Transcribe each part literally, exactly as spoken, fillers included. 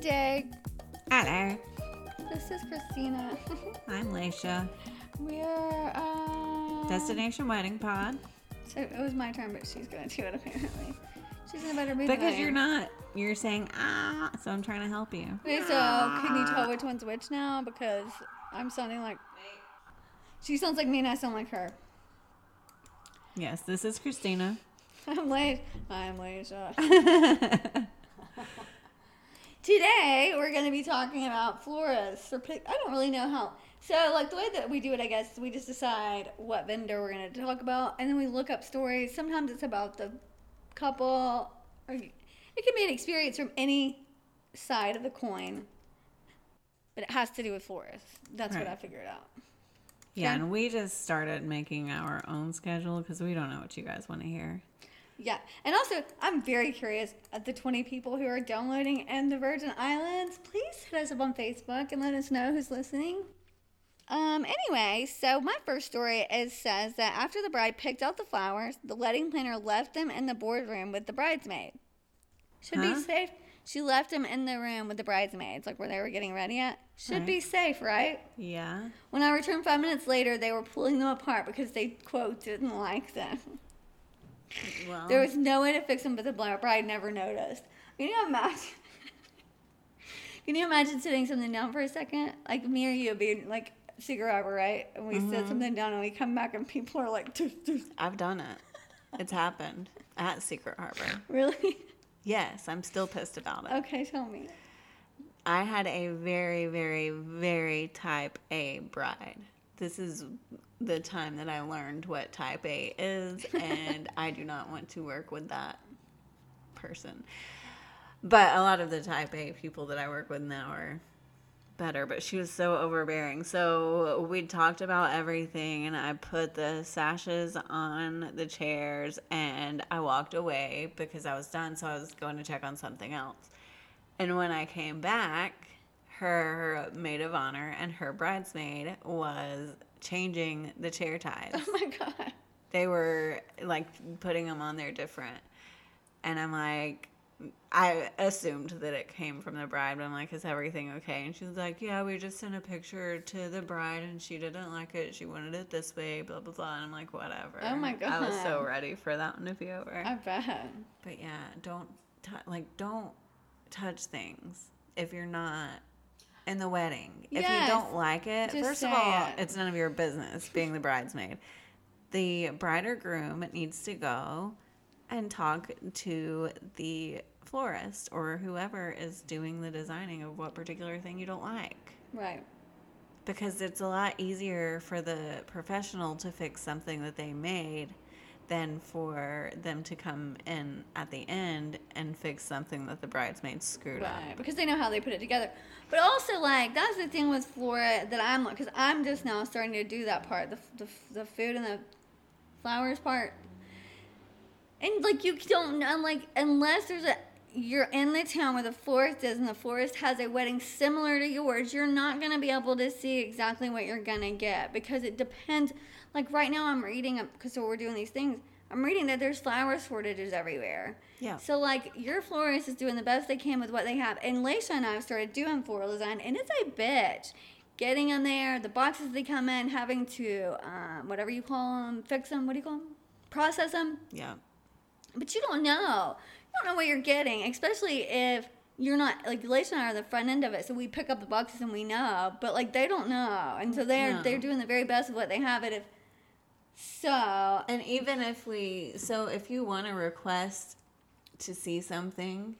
Good day. Hello. This is Christina. I'm Laysha. We're uh, Destination Wedding Pod. So it was my turn, but she's gonna do it apparently. She's in a better mood. Because you're not. You're saying ah, so I'm trying to help you. Okay, so ah. Can you tell which one's which now? Because I'm sounding like she sounds like me, and I sound like her. Yes, this is Christina. I'm Laysha. I'm Laysha. Today, we're going to be talking about florists. Or pick, I don't really know how. So, like, the way that we do it, I guess, we just decide what vendor we're going to talk about, and then we look up stories. Sometimes it's about the couple. Or it can be an experience from any side of the coin, but it has to do with florists. That's right. What I figured out. Yeah, okay? And we just started making our own schedule because we don't know what you guys want to hear. Yeah, and also, I'm very curious at the twenty people who are downloading in the Virgin Islands. Please hit us up on Facebook and let us know who's listening. Um. Anyway, so my first story is says that after the bride picked out the flowers, the wedding planner left them in the boardroom with the bridesmaid. Should huh? be safe. She left them in the room with the bridesmaids, like where they were getting ready at. Should right. be safe, right? Yeah. When I returned five minutes later, they were pulling them apart because they, quote, didn't like them. Well, there was no way to fix them, but the bride never noticed. Can you imagine? Can you imagine sitting something down for a second? Like me or you being like Secret Harbor, right? And we mm-hmm. sit something down and we come back and people are like, doof, doof. I've done it. It's happened at Secret Harbor. Really? Yes, I'm still pissed about it. Okay, tell me. I had a very, very, very type A bride. This is the time that I learned what type A is, and I do not want to work with that person. But a lot of the type A people that I work with now are better, but she was so overbearing. So we talked about everything, and I put the sashes on the chairs, and I walked away because I was done, so I was going to check on something else. And when I came back, her maid of honor and her bridesmaid was changing the chair ties. Oh, my God. They were, like, putting them on there different. And I'm like, I assumed that it came from the bride, but I'm like, is everything okay? And she was like, yeah, we just sent a picture to the bride, and she didn't like it. She wanted it this way, blah, blah, blah. And I'm like, whatever. Oh, my God. I was so ready for that one to be over. I bet. But, yeah, don't, t- like, don't touch things if you're not in the wedding. Yes. If you don't like it, just first of all, it. it's none of your business being the bridesmaid. The bride or groom needs to go and talk to the florist or whoever is doing the designing of what particular thing you don't like. Right. Because it's a lot easier for the professional to fix something that they made than for them to come in at the end and fix something that the bridesmaids screwed right, up. Right, because they know how they put it together. But also, like, that's the thing with flora that I'm like, because I'm just now starting to do that part, the, the the food and the flowers part. And, like, you don't know, like, unless there's a, you're in the town where the florist is and the florist has a wedding similar to yours, you're not going to be able to see exactly what you're going to get because it depends. Like right now I'm reading, because so we're doing these things, I'm reading that there's flower shortages everywhere. Yeah. So like your florist is doing the best they can with what they have. And Laysha and I have started doing floral design, and it's a bitch. Getting in there, the boxes they come in, having to, um, whatever you call them, fix them, what do you call them? Process them. Yeah. But you don't know. You don't know what you're getting, especially if you're not, like, Laysha and I are the front end of it, so we pick up the boxes and we know, but, like, they don't know, and so they're no. they're doing the very best of what they have, and if, so. And even if we, so if you want to request to see something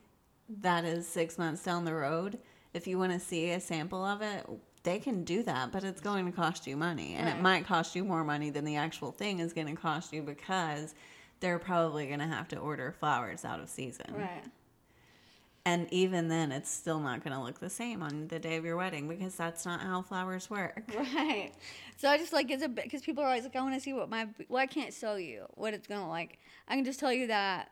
that is six months down the road, if you want to see a sample of it, they can do that, but it's going to cost you money, and right. it might cost you more money than the actual thing is going to cost you because they're probably going to have to order flowers out of season. Right. And even then, it's still not going to look the same on the day of your wedding because that's not how flowers work. Right. So I just, like, it's a bit, because people are always like, I want to see what my, well, I can't show you what it's going to look like. I can just tell you that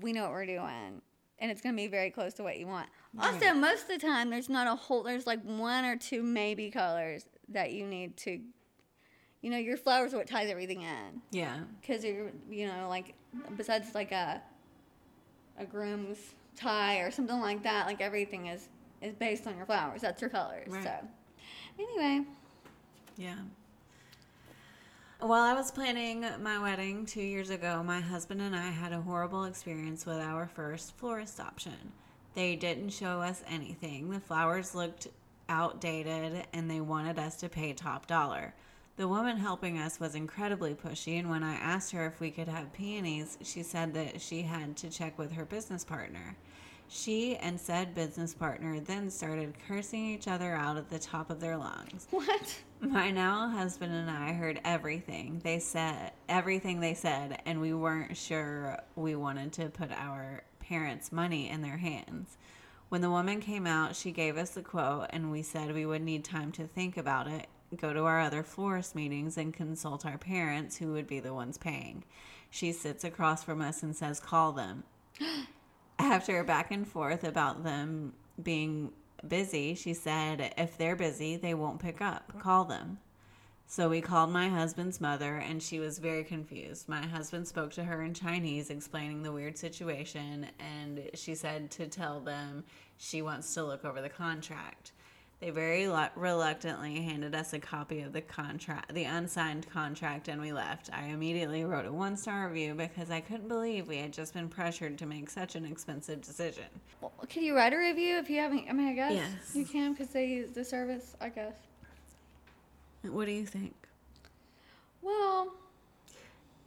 we know what we're doing, and it's going to be very close to what you want. Right. Also, most of the time, there's not a whole, there's, like, one or two maybe colors that you need to, you know, your flowers are what ties everything in. Yeah. Because, you know, like, besides, like, a a groom's tie or something like that, like everything is is based on your flowers. That's your colors. Right. So anyway. Yeah. While I was planning my wedding two years ago, my husband and I had a horrible experience with our first florist option. They didn't show us anything. The flowers looked outdated, and they wanted us to pay top dollar. The woman helping us was incredibly pushy, and when I asked her if we could have peonies, she said that she had to check with her business partner. She and said business partner then started cursing each other out at the top of their lungs. What? My now husband and I heard everything they said, everything they said, and we weren't sure we wanted to put our parents' money in their hands. When the woman came out, she gave us the quote, and we said we would need time to think about it, go to our other florist meetings, and consult our parents, who would be the ones paying. She sits across from us and says, "Call them." After back and forth about them being busy, she said, if they're busy, they won't pick up. Call them. So we called my husband's mother, and she was very confused. My husband spoke to her in Chinese, explaining the weird situation, and she said to tell them she wants to look over the contract. They very reluctantly handed us a copy of the contract, the unsigned contract, and we left. I immediately wrote a one-star review because I couldn't believe we had just been pressured to make such an expensive decision. Well, can you write a review if you haven't? I mean, I guess yes. you can because they use the service, I guess. What do you think? Well,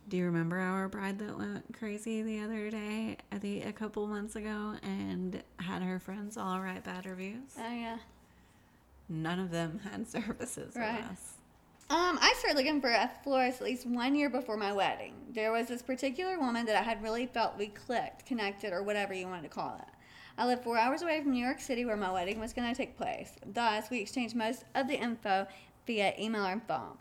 do you remember our bride that went crazy the other day, I think a couple months ago, and had her friends all write bad reviews? Oh, yeah. None of them had services right. with us. Um, I started looking for a florist at least one year before my wedding. There was this particular woman that I had really felt we clicked, connected, or whatever you wanted to call it. I lived four hours away from New York City where my wedding was going to take place. Thus, we exchanged most of the info via email and phone.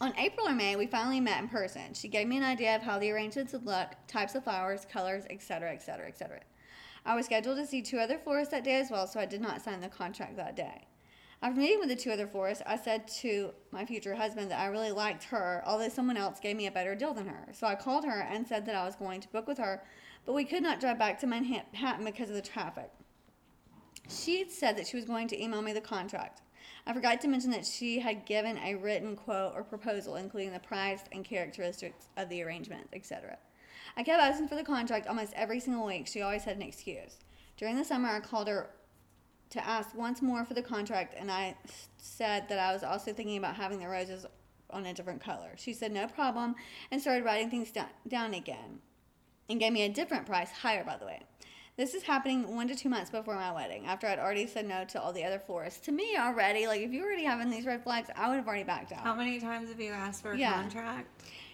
On April or May, we finally met in person. She gave me an idea of how the arrangements would look, types of flowers, colors, et cetera, et cetera, et cetera. I was scheduled to see two other florists that day as well, so I did not sign the contract that day. After meeting with the two other florists, I said to my future husband that I really liked her, although someone else gave me a better deal than her. So I called her and said that I was going to book with her, but we could not drive back to Manhattan because of the traffic. She said that she was going to email me the contract. I forgot to mention that she had given a written quote or proposal, including the price and characteristics of the arrangement, et cetera. I kept asking for the contract almost every single week. She always had an excuse. During the summer, I called her to ask once more for the contract, and I said that I was also thinking about having the roses on a different color. She said no problem and started writing things down, down again and gave me a different price, higher by the way. This is happening one to two months before my wedding, after I'd already said no to all the other florists. To me already, like if you were already having these red flags, I would have already backed out. How many times have you asked for a yeah. contract?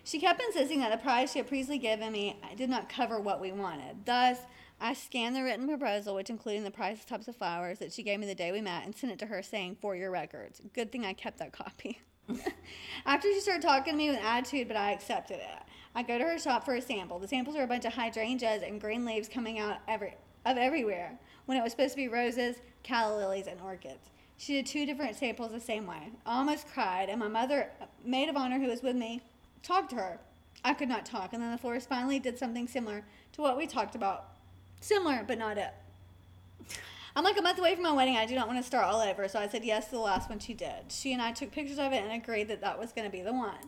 She kept insisting that the price she had previously given me did not cover what we wanted. Thus, I scanned the written proposal, which included the price, types of flowers that she gave me the day we met, and sent it to her saying, for your records. Good thing I kept that copy. After she started talking to me with an attitude, but I accepted it. I go to her shop for a sample. The samples are a bunch of hydrangeas and green leaves coming out every, of everywhere when it was supposed to be roses, calla lilies, and orchids. She did two different samples the same way. I almost cried, and my mother, maid of honor who was with me, talked to her. I could not talk, and then the florist finally did something similar to what we talked about. Similar, but not it. I'm like a month away from my wedding. I do not want to start all over, so I said yes to the last one she did. She and I took pictures of it and agreed that that was going to be the one.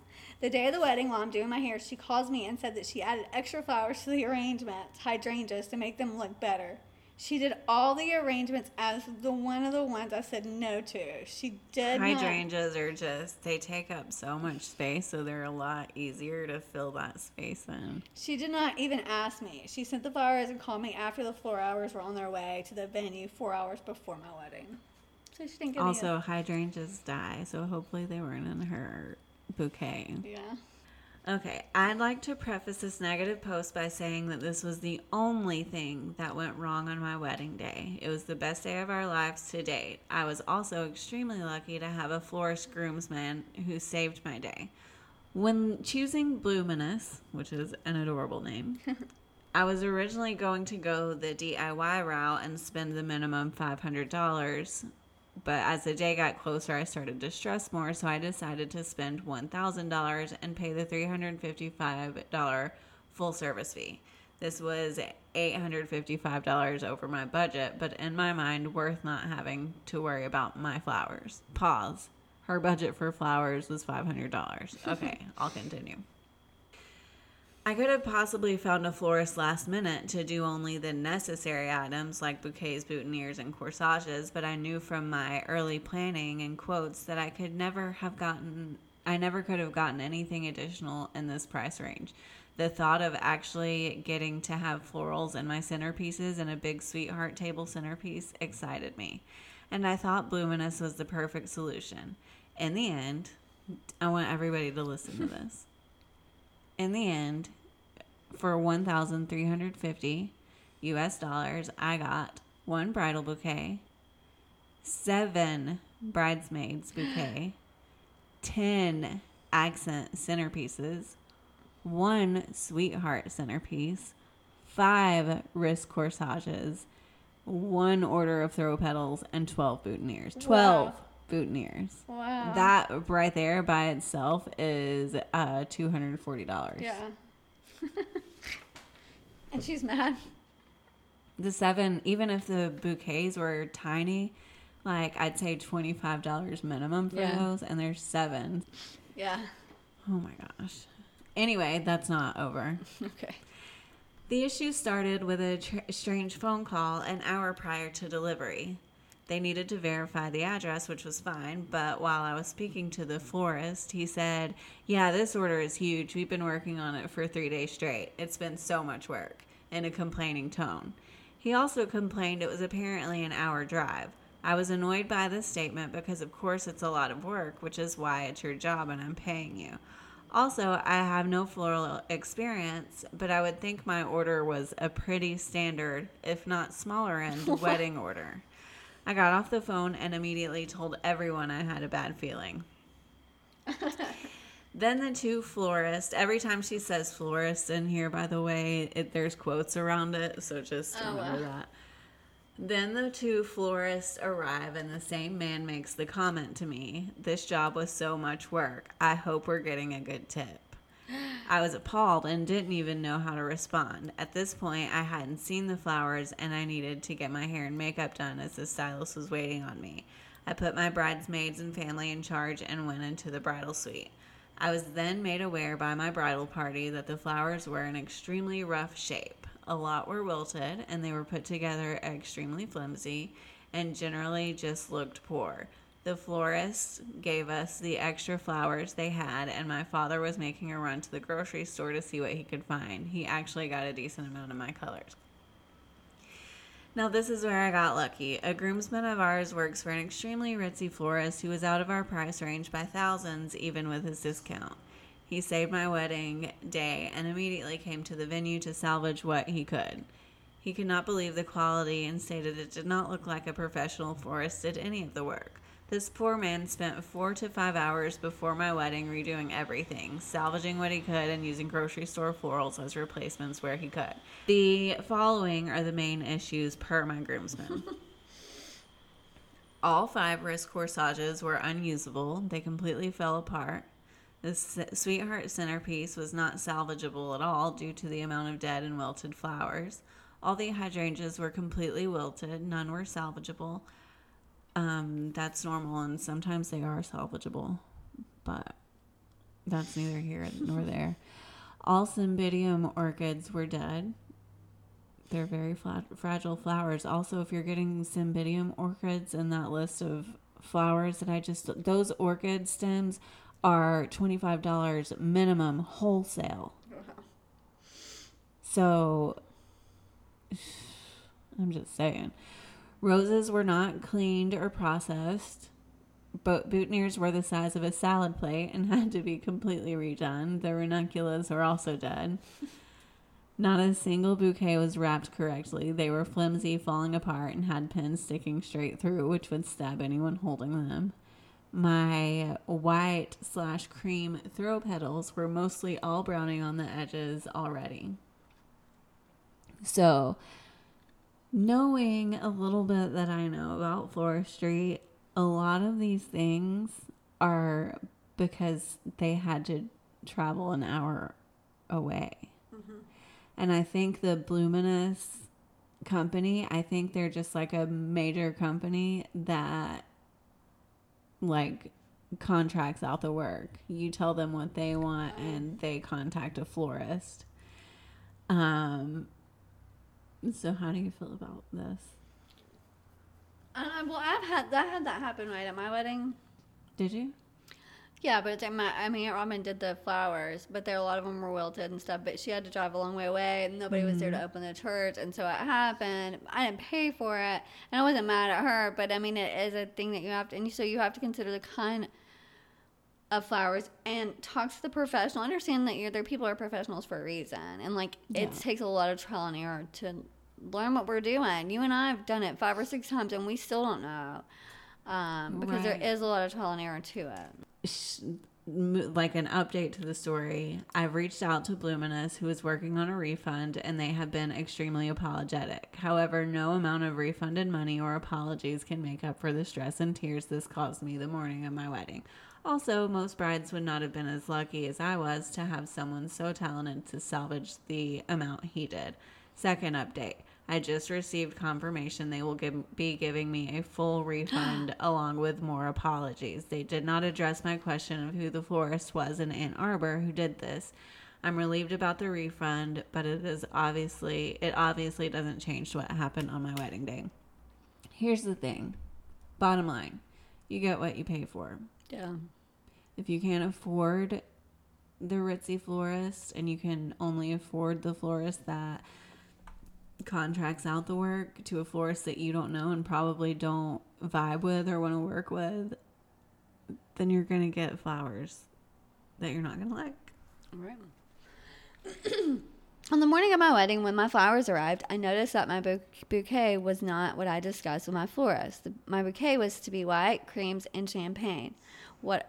The day of the wedding, while I'm doing my hair, she calls me and said that she added extra flowers to the arrangement, hydrangeas, to make them look better. She did all the arrangements as the one of the ones I said no to. She did hydrangeas not. Are just, they take up so much space, so they're a lot easier to fill that space in. She did not even ask me. She sent the flowers and called me after the floor hours were on their way to the venue four hours before my wedding. So she didn't give also, me Also, hydrangeas die, so hopefully they weren't in her bouquet. Yeah. Okay, I'd like to preface this negative post by saying that this was the only thing that went wrong on my wedding day. It was the best day of our lives to date. I was also extremely lucky to have a florist groomsman who saved my day. When choosing Bluminous, which is an adorable name, I was originally going to go the D I Y route and spend the minimum five hundred dollars. But as the day got closer, I started to stress more, so I decided to spend one thousand dollars and pay the three hundred fifty-five dollars full service fee. This was eight hundred fifty-five dollars over my budget, but in my mind, worth not having to worry about my flowers. Pause. Her budget for flowers was five hundred dollars. Okay, I'll continue. I could have possibly found a florist last minute to do only the necessary items like bouquets, boutonnieres, and corsages, but I knew from my early planning and quotes that I could never have gotten, I never could have gotten anything additional in this price range. The thought of actually getting to have florals in my centerpieces and a big sweetheart table centerpiece excited me, and I thought Bluminous was the perfect solution. In the end, I want everybody to listen to this. In the end, for one thousand three hundred fifty U S dollars, I got one bridal bouquet, seven bridesmaids bouquet, ten accent centerpieces, one sweetheart centerpiece, five wrist corsages, one order of throw petals, and twelve boutonnieres. twelve. Wow. Boutonnieres. Wow. That right there by itself is uh, two hundred forty dollars. Yeah. And she's mad. The seven, even if the bouquets were tiny, like I'd say twenty-five dollars minimum for yeah. those, and there's seven. Yeah. Oh my gosh. Anyway, that's not over. Okay. The issue started with a tr- strange phone call an hour prior to delivery. They needed to verify the address, which was fine, but while I was speaking to the florist, he said, yeah, this order is huge. We've been working on it for three days straight. It's been so much work, in a complaining tone. He also complained it was apparently an hour drive. I was annoyed by this statement because, of course, it's a lot of work, which is why it's your job and I'm paying you. Also, I have no floral experience, but I would think my order was a pretty standard, if not smaller end, wedding order. I got off the phone and immediately told everyone I had a bad feeling. Then the two florists, every time she says florist in here, by the way, it, there's quotes around it, so just oh, remember wow. that. Then the two florists arrive and the same man makes the comment to me, this job was so much work. I hope we're getting a good tip. I was appalled and didn't even know how to respond. At this point, I hadn't seen the flowers, and I needed to get my hair and makeup done as the stylist was waiting on me. I put my bridesmaids and family in charge and went into the bridal suite. I was then made aware by my bridal party that the flowers were in extremely rough shape. A lot were wilted, and they were put together extremely flimsy and generally just looked poor. The florist gave us the extra flowers they had, and my father was making a run to the grocery store to see what he could find. He actually got a decent amount of my colors. Now, this is where I got lucky. A groomsman of ours works for an extremely ritzy florist who was out of our price range by thousands, even with his discount. He saved my wedding day and immediately came to the venue to salvage what he could. He could not believe the quality and stated it did not look like a professional florist did any of the work. This poor man spent four to five hours before my wedding redoing everything, salvaging what he could and using grocery store florals as replacements where he could. The following are the main issues per my groomsman. All five wrist corsages were unusable. They completely fell apart. The sweetheart centerpiece was not salvageable at all due to the amount of dead and wilted flowers. All the hydrangeas were completely wilted. None were salvageable. Um, that's normal, and sometimes they are salvageable, but that's neither here nor there. All Cymbidium orchids were dead. They're very flat, fragile flowers. Also, if you're getting Cymbidium orchids in that list of flowers that I just, those orchid stems are twenty-five dollars minimum wholesale. Wow. So, I'm just saying. Roses were not cleaned or processed. Bo- boutonnieres were the size of a salad plate and had to be completely redone. The ranunculus were also dead. Not a single bouquet was wrapped correctly. They were flimsy, falling apart, and had pins sticking straight through, which would stab anyone holding them. My white slash cream throw petals were mostly all browning on the edges already. So, knowing a little bit that I know about floristry, a lot of these things are because they had to travel an hour away. Mm-hmm. And I think the Bluminous company, I think they're just like a major company that like contracts out the work. You tell them what they want and they contact a florist. Um, so how do you feel about this? Uh, well, I've had, I had that happen right at my wedding. Did you? Yeah, but my, I mean, Aunt Robin did the flowers, but there a lot of them were wilted and stuff, but she had to drive a long way away, and nobody mm-hmm. was there to open the church, and so it happened. I didn't pay for it, and I wasn't mad at her, but, I mean, it is a thing that you have to, and so you have to consider the kind of flowers and talk to the professional. Understand that you're, their people are professionals for a reason, and, like, yeah. it takes a lot of trial and error to learn what we're doing. You and I have done it five or six times, and we still don't know, um, because right. there is a lot of trial and error to it. Like an update to the story, I've reached out to Bluminous, who is working on a refund, and they have been extremely apologetic. However, no amount of refunded money or apologies can make up for the stress and tears this caused me the morning of my wedding. Also, most brides would not have been as lucky as I was to have someone so talented to salvage the amount he did. Second update, I just received confirmation they will give, be giving me a full refund along with more apologies. They did not address my question of who the florist was in Ann Arbor who did this. I'm relieved about the refund, but it is obviously it obviously doesn't change what happened on my wedding day. Here's the thing. Bottom line, you get what you pay for. Yeah. If you can't afford the ritzy florist and you can only afford the florist that contracts out the work to a florist that you don't know and probably don't vibe with or want to work with, then you're going to get flowers that you're not going to like. All right. On the morning of my wedding, when my flowers arrived, I noticed that my bu- bouquet was not what I discussed with my florist. The, my bouquet was to be white, creams, and champagne. What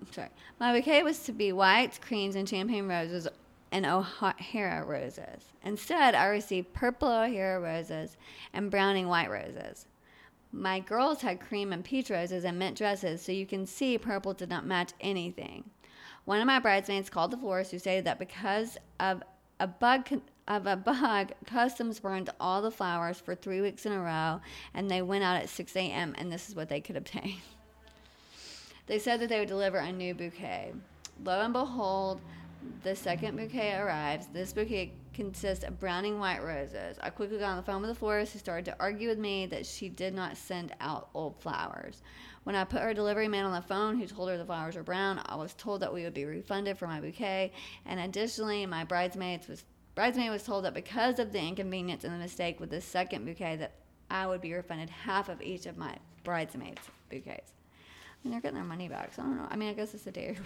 I'm sorry. My bouquet was to be whites, creams, and champagne roses and O'Hara roses. Instead, I received purple O'Hara roses and Browning white roses. My girls had cream and peach roses and mint dresses, so you can see purple did not match anything. One of my bridesmaids called the florist, who said that because of a bug of a bug, customs burned all the flowers for three weeks in a row, and they went out at six a.m., and this is what they could obtain. They said that they would deliver a new bouquet. Lo and behold, the second bouquet arrives. This bouquet consists of Browning white roses. I quickly got on the phone with the florist, who started to argue with me that she did not send out old flowers. When I put her delivery man on the phone, who told her the flowers were brown, I was told that we would be refunded for my bouquet. And additionally, my bridesmaids was bridesmaid was told that because of the inconvenience and the mistake with the second bouquet, that I would be refunded half of each of my bridesmaids' bouquets. I mean, they're getting their money back, so I don't know. I mean, I guess it's a day.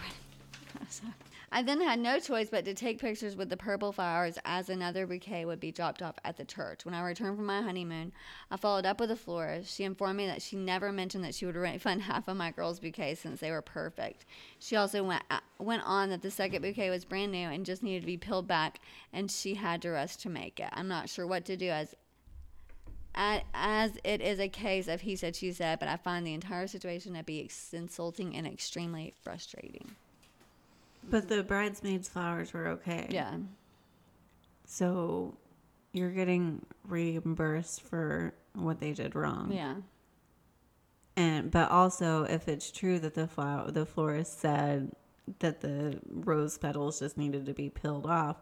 I then had no choice but to take pictures with the purple flowers, as another bouquet would be dropped off at the church. When I returned from my honeymoon, I followed up with a florist. She informed me that she never mentioned that she would refund half of my girls' bouquets since they were perfect. She also went went on that the second bouquet was brand new and just needed to be peeled back, and she had to rush to make it. I'm not sure what to do as as it is a case of he said, she said, but I find the entire situation to be insulting and extremely frustrating. But the bridesmaids' flowers were okay. Yeah. So you're getting reimbursed for what they did wrong. Yeah. And but also, if it's true that the flower, the florist said that the rose petals just needed to be peeled off,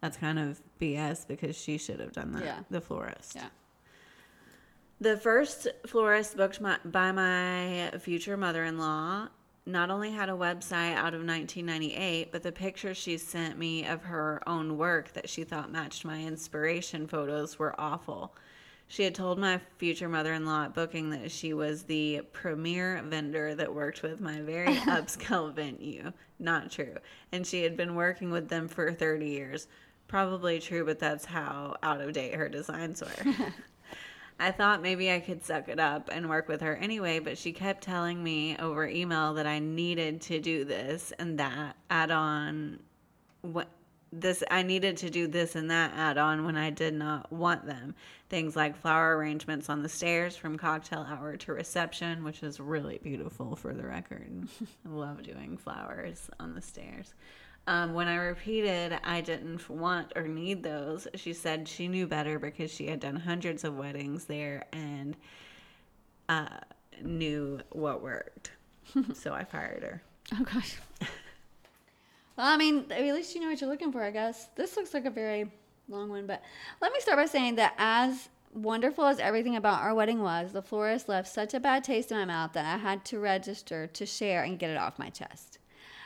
that's kind of B S, because she should have done that. Yeah. The florist. Yeah. The first florist booked my, by my future mother-in-law not only had a website out of nineteen ninety-eight, but the pictures she sent me of her own work that she thought matched my inspiration photos were awful. She had told my future mother-in-law at booking that she was the premier vendor that worked with my very upscale venue. Not true. And she had been working with them for thirty years. Probably true, but that's how out of date her designs were. I thought maybe I could suck it up and work with her anyway, but she kept telling me over email that I needed to do this and that add-on. What this I needed to do this and that add-on when I did not want them. Things like flower arrangements on the stairs from cocktail hour to reception, which is really beautiful for the record. I love doing flowers on the stairs. Um, when I repeated I didn't want or need those, she said she knew better because she had done hundreds of weddings there and uh, knew what worked. So I fired her. Oh, gosh. Well, I mean, at least you know what you're looking for, I guess. This looks like a very long one, but let me start by saying that as wonderful as everything about our wedding was, the florist left such a bad taste in my mouth that I had to register to share and get it off my chest.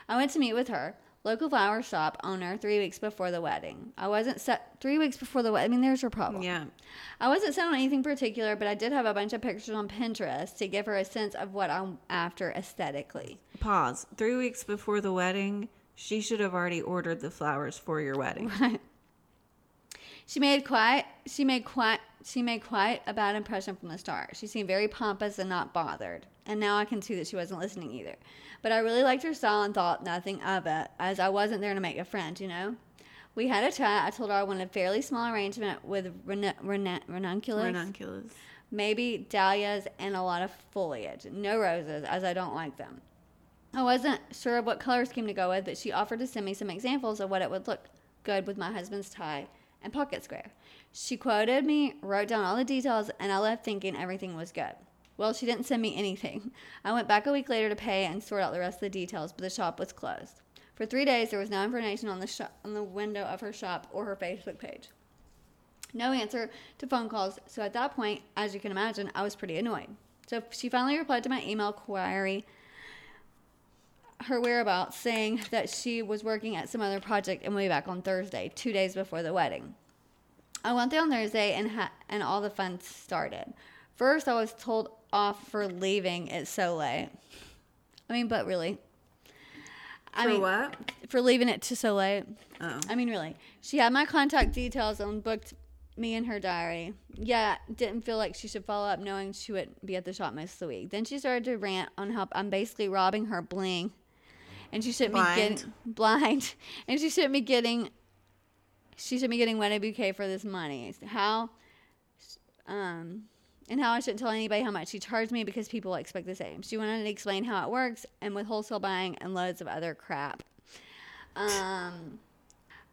I went to meet with her, local flower shop owner, three weeks before the wedding. I wasn't set three weeks before the wedding. I mean, there's your problem. Yeah. I wasn't set on anything particular, but I did have a bunch of pictures on Pinterest to give her a sense of what I'm after aesthetically. Pause. Three weeks before the wedding, she should have already ordered the flowers for your wedding. Right. She made quite, she made quite, she made quite a bad impression from the start. She seemed very pompous and not bothered. And now I can see that she wasn't listening either. But I really liked her style and thought nothing of it, as I wasn't there to make a friend, you know? We had a chat. I told her I wanted a fairly small arrangement with ren- ren- ranunculus. Ranunculus. Maybe dahlias and a lot of foliage. No roses, as I don't like them. I wasn't sure what color scheme to go with, but she offered to send me some examples of what it would look good with my husband's tie and pocket square. She quoted me, wrote down all the details, and I left thinking everything was good. Well, she didn't send me anything. I went back a week later to pay and sort out the rest of the details, but the shop was closed. For three days, there was no information on the shop, on the window of her shop or her Facebook page. No answer to phone calls, so at that point, as you can imagine, I was pretty annoyed. So she finally replied to my email query, her whereabouts, saying that she was working at some other project and will be back on Thursday, two days before the wedding. I went there on Thursday and ha- and all the fun started. First, I was told off for leaving it so late. I mean, but really. I for mean, what? For leaving it to so late. Oh. I mean, really. She had my contact details and booked me in her diary. Yeah, didn't feel like she should follow up knowing she wouldn't be at the shop most of the week. Then she started to rant on how I'm basically robbing her bling. And she shouldn't blind. be getting... Blind. And she shouldn't be getting... She should be getting wedding bouquet for this money. How... Um... And how I shouldn't tell anybody how much she charged me because people expect the same. She went on to explain how it works and with wholesale buying and loads of other crap. Um,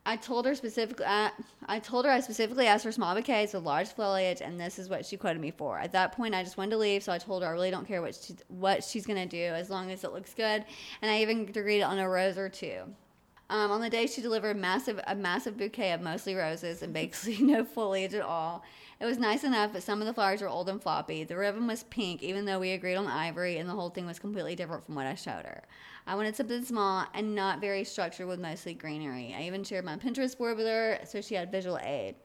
I told her specifically. I, I told her I specifically asked for small bouquets with large foliage, and this is what she quoted me for. At that point, I just wanted to leave, so I told her I really don't care what she, what she's gonna do as long as it looks good. And I even agreed on a rose or two. Um, on the day, she delivered massive a massive bouquet of mostly roses and basically no foliage at all. It was nice enough, but some of the flowers were old and floppy. The ribbon was pink, even though we agreed on ivory, and the whole thing was completely different from what I showed her. I wanted something small and not very structured with mostly greenery. I even shared my Pinterest board with her, so she had visual aid.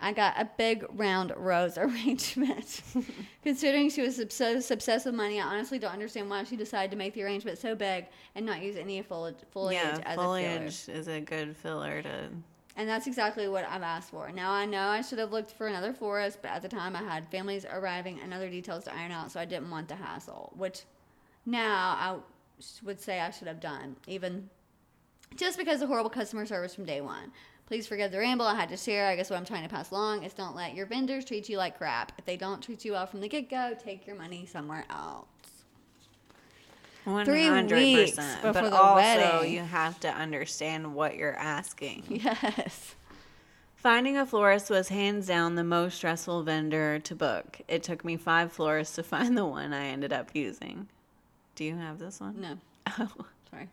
I got a big, round rose arrangement. Considering she was so obsessed with money, I honestly don't understand why she decided to make the arrangement so big and not use any foliage, foliage yeah, as foliage a filler. Foliage is a good filler to... And that's exactly what I've asked for. Now, I know I should have looked for another florist, but at the time I had families arriving and other details to iron out, so I didn't want the hassle, which now I would say I should have done, even just because of horrible customer service from day one. Please forgive the ramble I had to share. I guess what I'm trying to pass along is don't let your vendors treat you like crap. If they don't treat you well from the get-go, take your money somewhere else. one hundred percent, Three weeks before but the also wedding. You have to understand what you're asking. Yes. Finding a florist was hands down the most stressful vendor to book. It took me five florists to find the one I ended up using. Do you have this one? No. Oh. Sorry.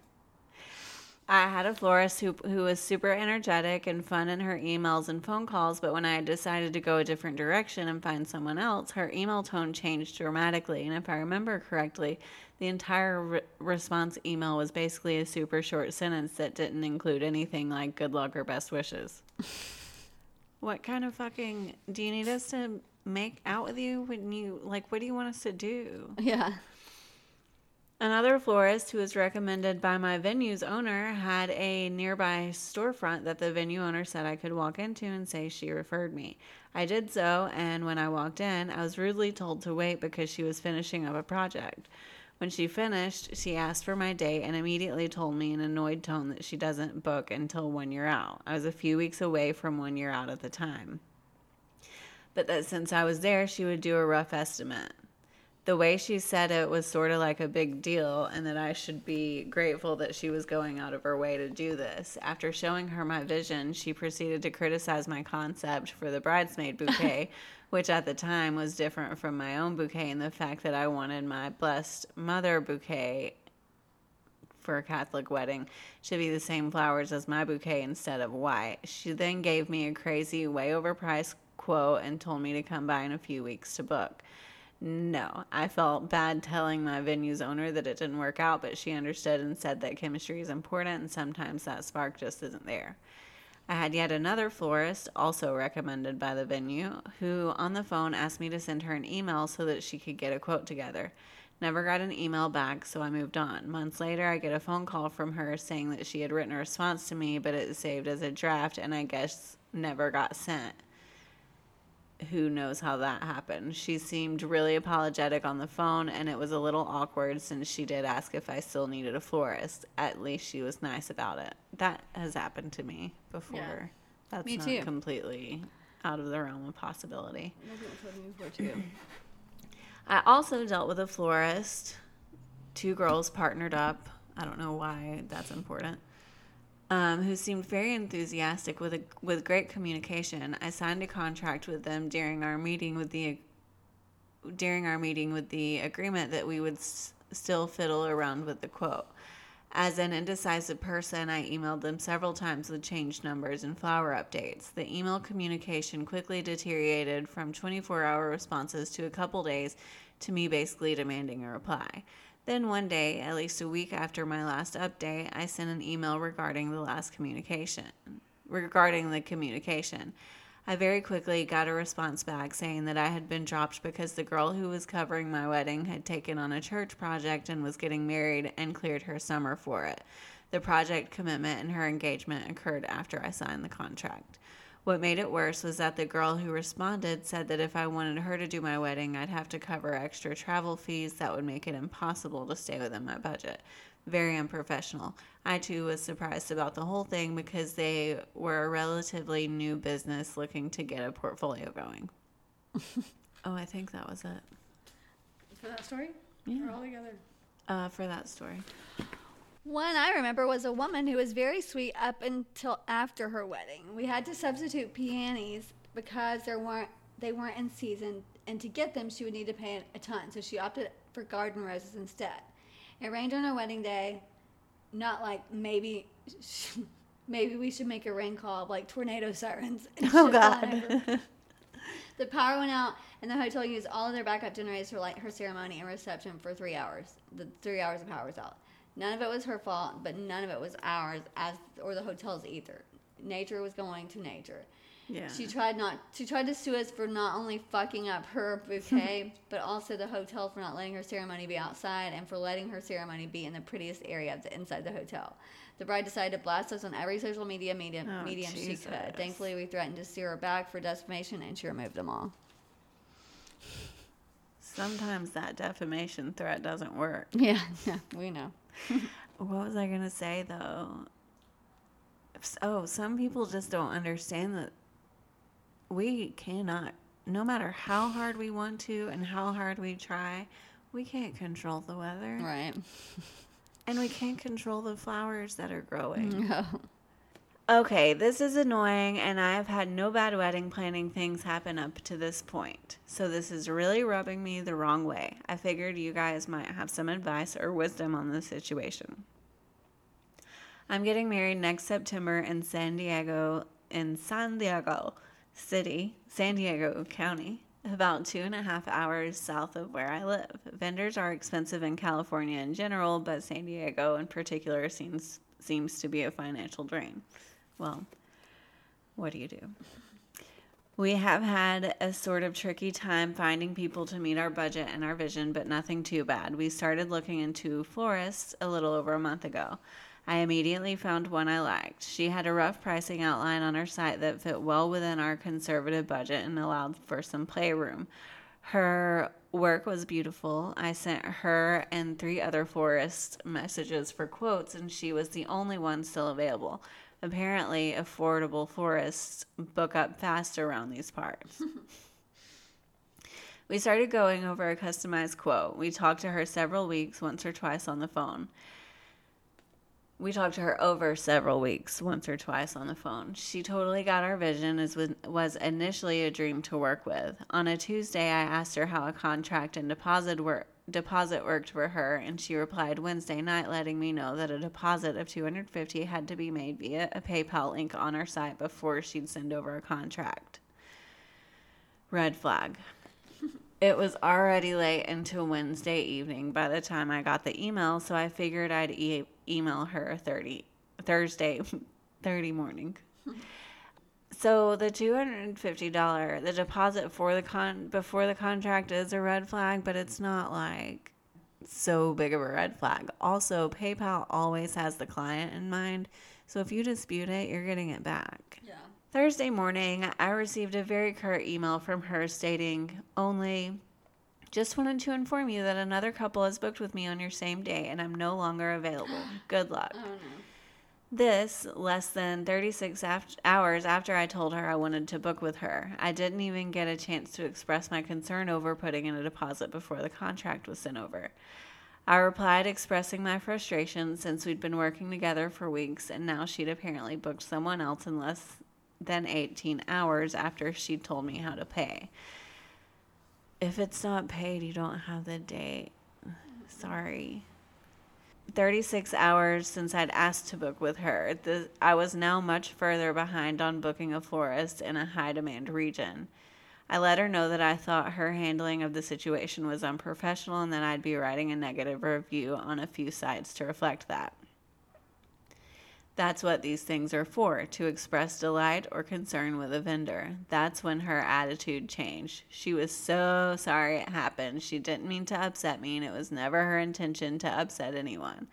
I had a florist who who was super energetic and fun in her emails and phone calls, but when I decided to go a different direction and find someone else, her email tone changed dramatically, and if I remember correctly, the entire re- response email was basically a super short sentence that didn't include anything like good luck or best wishes. What kind of fucking... Do you need us to make out with you when you... Like, what do you want us to do? Yeah. Another florist who was recommended by my venue's owner had a nearby storefront that the venue owner said I could walk into and say she referred me. I did so, and when I walked in, I was rudely told to wait because she was finishing up a project. When she finished, she asked for my date and immediately told me in an annoyed tone that she doesn't book until one year out. I was a few weeks away from one year out at the time, but that since I was there, she would do a rough estimate. the way she said it was sort of like a big deal, and that I should be grateful that she was going out of her way to do this. After showing her my vision, she proceeded to criticize my concept for the bridesmaid bouquet, which at the time was different from my own bouquet, and the fact that I wanted my blessed mother bouquet for a Catholic wedding should be the same flowers as my bouquet instead of white. She then gave me a crazy, way overpriced quote and told me to come by in a few weeks to book. No, I felt bad telling my venue's owner that it didn't work out, but she understood and said that chemistry is important and sometimes that spark just isn't there. I had yet another florist, also recommended by the venue, who on the phone asked me to send her an email so that she could get a quote together. Never got an email back, so I moved on. Months later, I get a phone call from her saying that she had written a response to me, but it saved as a draft and I guess never got sent. Who knows how that happened? She seemed really apologetic on the phone, and it was a little awkward since she did ask if I still needed a florist. At least she was nice about it. That has happened to me before. Yeah. That's me not too. Completely out of the realm of possibility. I also dealt with a florist. Two girls partnered up. I don't know why that's important. Um, who seemed very enthusiastic with a, with great communication. I signed a contract with them during our meeting with the during our meeting with the agreement that we would s- still fiddle around with the quote. As an indecisive person, I emailed them several times with changed numbers and flower updates. The email communication quickly deteriorated from twenty-four hour responses to a couple days to me basically demanding a reply. Then one day, at least a week after my last update, I sent an email regarding the last communication, regarding the communication. I very quickly got a response back saying that I had been dropped because the girl who was covering my wedding had taken on a church project and was getting married and cleared her summer for it. The project commitment and her engagement occurred after I signed the contract. What made it worse was that the girl who responded said that if I wanted her to do my wedding, I'd have to cover extra travel fees that would make it impossible to stay within my budget. Very unprofessional. I, too, was surprised about the whole thing because they were a relatively new business looking to get a portfolio going. Oh, I think that was it. For that story? Yeah. Or all together? Uh, for that story. One I remember was a woman who was very sweet up until after her wedding. We had to substitute peonies because there weren't they weren't in season, and to get them she would need to pay a ton, so she opted for garden roses instead. It rained on her wedding day, not like maybe maybe we should make a rain call like tornado sirens. Oh God. The power went out, and the hotel used all of their backup generators for like her ceremony and reception for three hours. The three hours of power was out. None of it was her fault, but none of it was ours as or the hotel's either. Nature was going to nature. Yeah. She tried not she tried to sue us for not only fucking up her bouquet, but also the hotel for not letting her ceremony be outside and for letting her ceremony be in the prettiest area of the inside the hotel. The bride decided to blast us on every social media medium, oh, medium she could. Thankfully, we threatened to sue her back for defamation, and she removed them all. Sometimes that defamation threat doesn't work. Yeah, yeah, we know. What was I going to say, though? Oh, some people just don't understand that we cannot, no matter how hard we want to and how hard we try, we can't control the weather. Right. And we can't control the flowers that are growing. No. Okay, this is annoying, and I have had no bad wedding planning things happen up to this point. So this is really rubbing me the wrong way. I figured you guys might have some advice or wisdom on this situation. I'm getting married next September in San Diego, in San Diego City, San Diego County, about two and a half hours south of where I live. Vendors are expensive in California in general, but San Diego in particular seems seems to be a financial drain. Well, what do you do? We have had a sort of tricky time finding people to meet our budget and our vision, but nothing too bad. We started looking into florists a little over a month ago. I immediately found one I liked. She had a rough pricing outline on her site that fit well within our conservative budget and allowed for some playroom. Her work was beautiful. I sent her and three other florists messages for quotes, and she was the only one still available. Apparently, affordable florists book up fast around these parts. We started going over a customized quote. We talked to her several weeks, once or twice on the phone. We talked to her over several weeks, once or twice on the phone. She totally got our vision, as was initially a dream to work with. On a Tuesday, I asked her how a contract and deposit work, deposit worked for her, and she replied Wednesday night, letting me know that a deposit of two hundred fifty dollars had to be made via a PayPal link on her site before she'd send over a contract. Red flag. It was already late into Wednesday evening by the time I got the email, so I figured I'd e- email her thirty, Thursday, thirty morning. So the two hundred fifty dollars, the deposit for the con before the contract is a red flag, but it's not like so big of a red flag. Also, PayPal always has the client in mind, so if you dispute it, you're getting it back. Yeah. Thursday morning, I received a very curt email from her stating, only, just wanted to inform you that another couple has booked with me on your same day and I'm no longer available. Good luck. Oh, no. This, less than thirty-six af- hours after I told her I wanted to book with her. I didn't even get a chance to express my concern over putting in a deposit before the contract was sent over. I replied expressing my frustration since we'd been working together for weeks and now she'd apparently booked someone else in less than eighteen hours after she told me how to pay. If it's not paid, you don't have the date. Sorry. thirty-six hours since I'd asked to book with her. The, I was now much further behind on booking a florist in a high-demand region. I let her know that I thought her handling of the situation was unprofessional and that I'd be writing a negative review on a few sites to reflect that. That's what these things are for, to express delight or concern with a vendor. That's when her attitude changed. She was so sorry it happened. She didn't mean to upset me, and it was never her intention to upset anyone.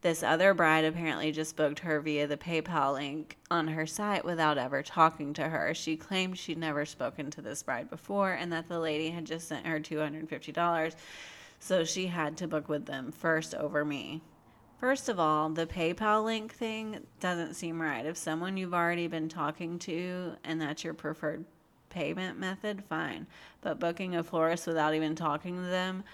This other bride apparently just booked her via the PayPal link on her site without ever talking to her. She claimed she'd never spoken to this bride before and that the lady had just sent her two hundred fifty dollars, so she had to book with them first over me. First of all, the PayPal link thing doesn't seem right. If someone you've already been talking to and that's your preferred payment method, fine. But booking a florist without even talking to them,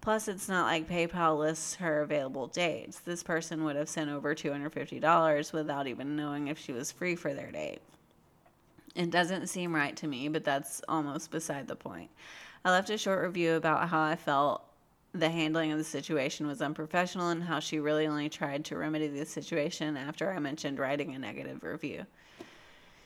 plus it's not like PayPal lists her available dates. This person would have sent over two hundred fifty dollars without even knowing if she was free for their date. It doesn't seem right to me, but that's almost beside the point. I left a short review about how I felt the handling of the situation was unprofessional and how she really only tried to remedy the situation after I mentioned writing a negative review.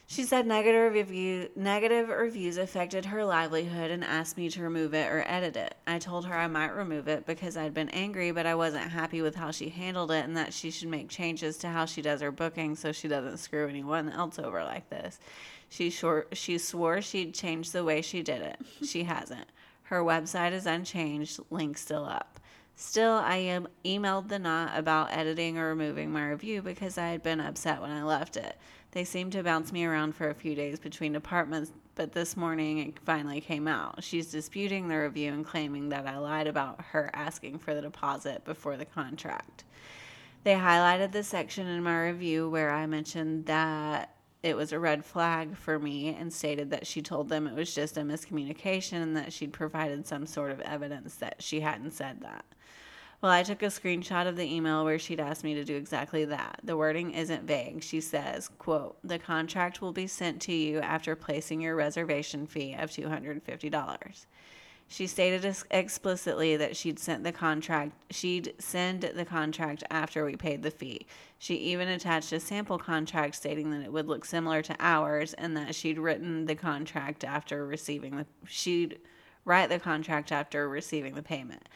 She said negative review, negative reviews affected her livelihood and asked me to remove it or edit it. I told her I might remove it because I'd been angry, but I wasn't happy with how she handled it and that she should make changes to how she does her booking so she doesn't screw anyone else over like this. She, short, she swore she'd change the way she did it. She hasn't. Her website is unchanged, link still up. Still, I am emailed the knot about editing or removing my review because I had been upset when I left it. They seemed to bounce me around for a few days between departments, but this morning it finally came out. She's disputing the review and claiming that I lied about her asking for the deposit before the contract. They highlighted the section in my review where I mentioned that it was a red flag for me and stated that she told them it was just a miscommunication and that she'd provided some sort of evidence that she hadn't said that. Well, I took a screenshot of the email where she'd asked me to do exactly that. The wording isn't vague. She says, quote, the contract will be sent to you after placing your reservation fee of two hundred fifty dollars. She stated explicitly that she'd sent the contract, she'd send the contract after we paid the fee. She even attached a sample contract stating that it would look similar to ours and that she'd written the contract after receiving the she'd write the contract after receiving the payment.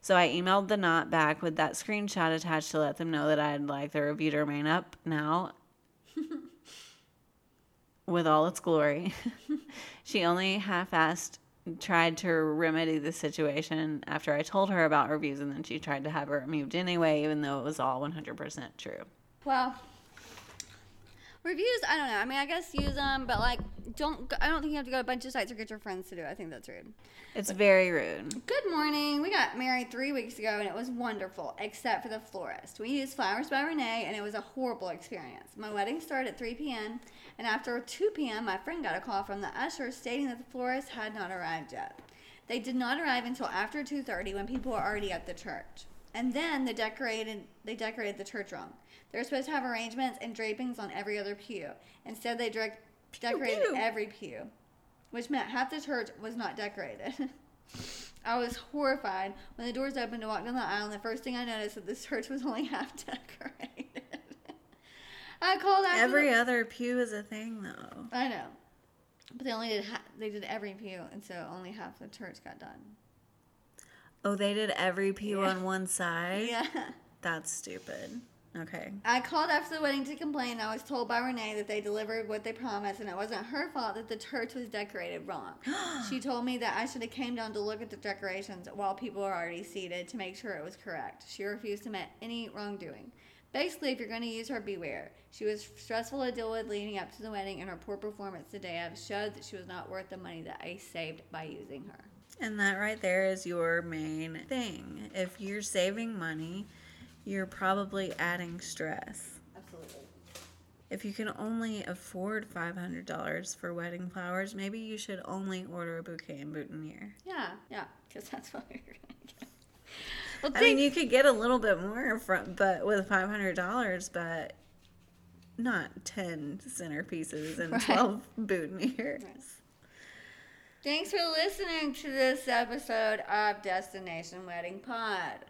So I emailed the knot back with that screenshot attached to let them know that I'd like the review to remain up now with all its glory. She only half-assed tried to remedy the situation after I told her about reviews, and then she tried to have it removed anyway, even though it was all one hundred percent true. Well, reviews, I don't know. I mean, I guess use them, but, like, don't. I don't think you have to go to a bunch of sites or get your friends to do it. I think that's rude. It's but, very rude. Good morning. We got married three weeks ago, and it was wonderful, except for the florist. We used Flowers by Renee, and it was a horrible experience. My wedding started at three p.m., and after two p.m., my friend got a call from the usher stating that the florist had not arrived yet. They did not arrive until after two thirty when people were already at the church. And then they decorated they decorated the church wrong. They were supposed to have arrangements and drapings on every other pew. Instead, they direct, decorated pew. every pew, which meant half the church was not decorated. I was horrified when the doors opened to walk down the aisle, and the first thing I noticed was that this church was only half decorated. I called out. Every the, other pew is a thing, though. I know, but they only did ha- they did every pew, and so only half the church got done. Oh, they did every pew yeah. on one side? Yeah. That's stupid. Okay. I called after the wedding to complain, and I was told by Renee that they delivered what they promised, and it wasn't her fault that the church was decorated wrong. She told me that I should have came down to look at the decorations while people were already seated to make sure it was correct. She refused to admit any wrongdoing. Basically, if you're going to use her, beware. She was stressful to deal with leading up to the wedding, and her poor performance today showed that she was not worth the money that I saved by using her. And that right there is your main thing. If you're saving money, you're probably adding stress. Absolutely. If you can only afford five hundred dollars for wedding flowers, maybe you should only order a bouquet and boutonniere. Yeah, yeah, because that's what you're going to get. Well, I mean, you could get a little bit more from, but with five hundred dollars, but not ten centerpieces and right. twelve boutonnieres. Right. Thanks for listening to this episode of Destination Wedding Pod.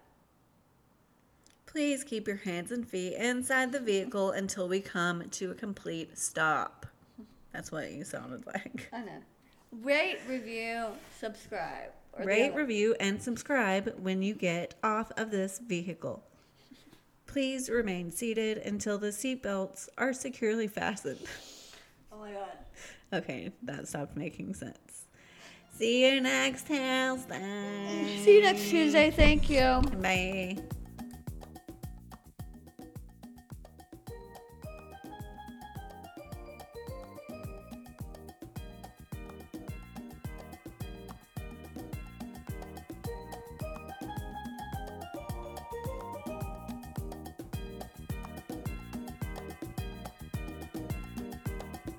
Please keep your hands and feet inside the vehicle until we come to a complete stop. That's what you sounded like. I know. Rate, review, subscribe. Rate, review, and subscribe when you get off of this vehicle. Please remain seated until the seatbelts are securely fastened. Oh, my God. Okay, that stopped making sense. See you next Tuesday. See you next Tuesday. Thank you. Bye.